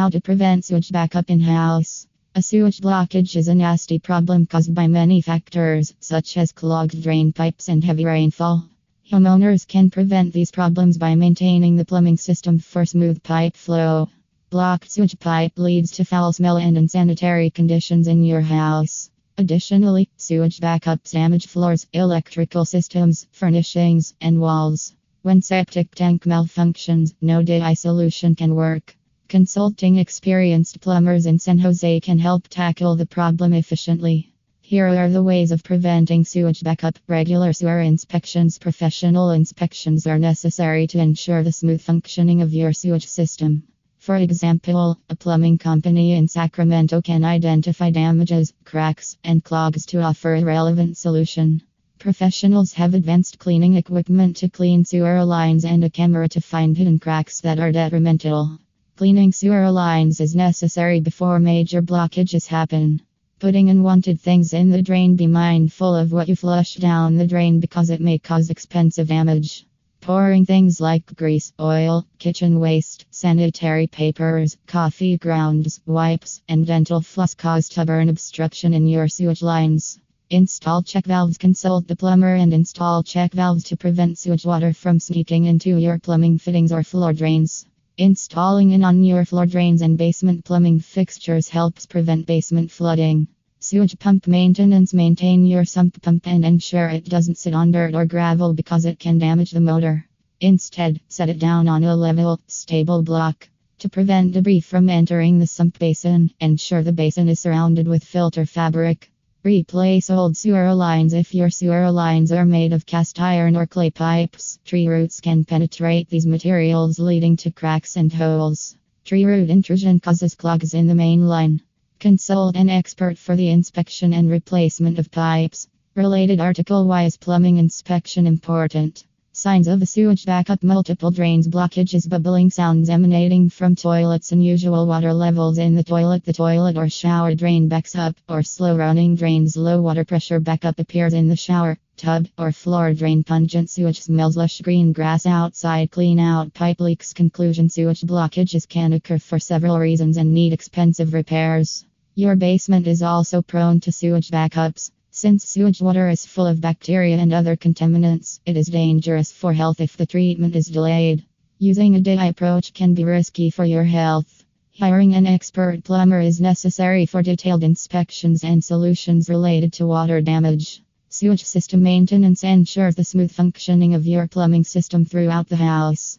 How to prevent sewage backup in house. A sewage blockage is a nasty problem caused by many factors, such as clogged drain pipes and heavy rainfall. Homeowners can prevent these problems by maintaining the plumbing system for smooth pipe flow. Blocked sewage pipe leads to foul smell and unsanitary conditions in your house. Additionally, sewage backups damage floors, electrical systems, furnishings, and walls. When septic tank malfunctions, no DI solution can work. Consulting experienced plumbers in San Jose can help tackle the problem efficiently. Here are the ways of preventing sewage backup. Regular sewer inspections. Professional inspections are necessary to ensure the smooth functioning of your sewage system. For example, a plumbing company in Sacramento can identify damages, cracks, and clogs to offer a relevant solution. Professionals have advanced cleaning equipment to clean sewer lines and a camera to find hidden cracks that are detrimental. Cleaning sewer lines is necessary before major blockages happen. Putting unwanted things in the drain. Be mindful of what you flush down the drain because it may cause expensive damage. Pouring things like grease, oil, kitchen waste, sanitary papers, coffee grounds, wipes, and dental floss cause stubborn obstruction in your sewage lines. Install check valves. Consult the plumber and install check valves to prevent sewage water from sneaking into your plumbing fittings or floor drains. Installing and on your floor drains and basement plumbing fixtures helps prevent basement flooding. Sewage pump maintenance. Maintain your sump pump and ensure it doesn't sit on dirt or gravel because it can damage the motor. Instead, set it down on a level, stable block. To prevent debris from entering the sump basin, ensure the basin is surrounded with filter fabric. Replace old sewer lines. If your sewer lines are made of cast iron or clay pipes, tree roots can penetrate these materials, leading to cracks and holes. Tree root intrusion causes clogs in the main line. Consult an expert for the inspection and replacement of pipes. Related article. Why is plumbing inspection important? Signs of a sewage backup. Multiple drains blockages. Bubbling sounds emanating from toilets. Unusual water levels in the toilet. The toilet or shower drain backs up, or slow running drains. Low water pressure backup appears in the shower, tub, or floor drain. Pungent sewage smells. Lush green grass outside. Clean out pipe leaks. Conclusion. Sewage blockages can occur for several reasons and need expensive repairs. Your basement is also prone to sewage backups. Since sewage water is full of bacteria and other contaminants, it is dangerous for health if the treatment is delayed. Using a DI approach can be risky for your health. Hiring an expert plumber is necessary for detailed inspections and solutions related to water damage. Sewage system maintenance ensures the smooth functioning of your plumbing system throughout the house.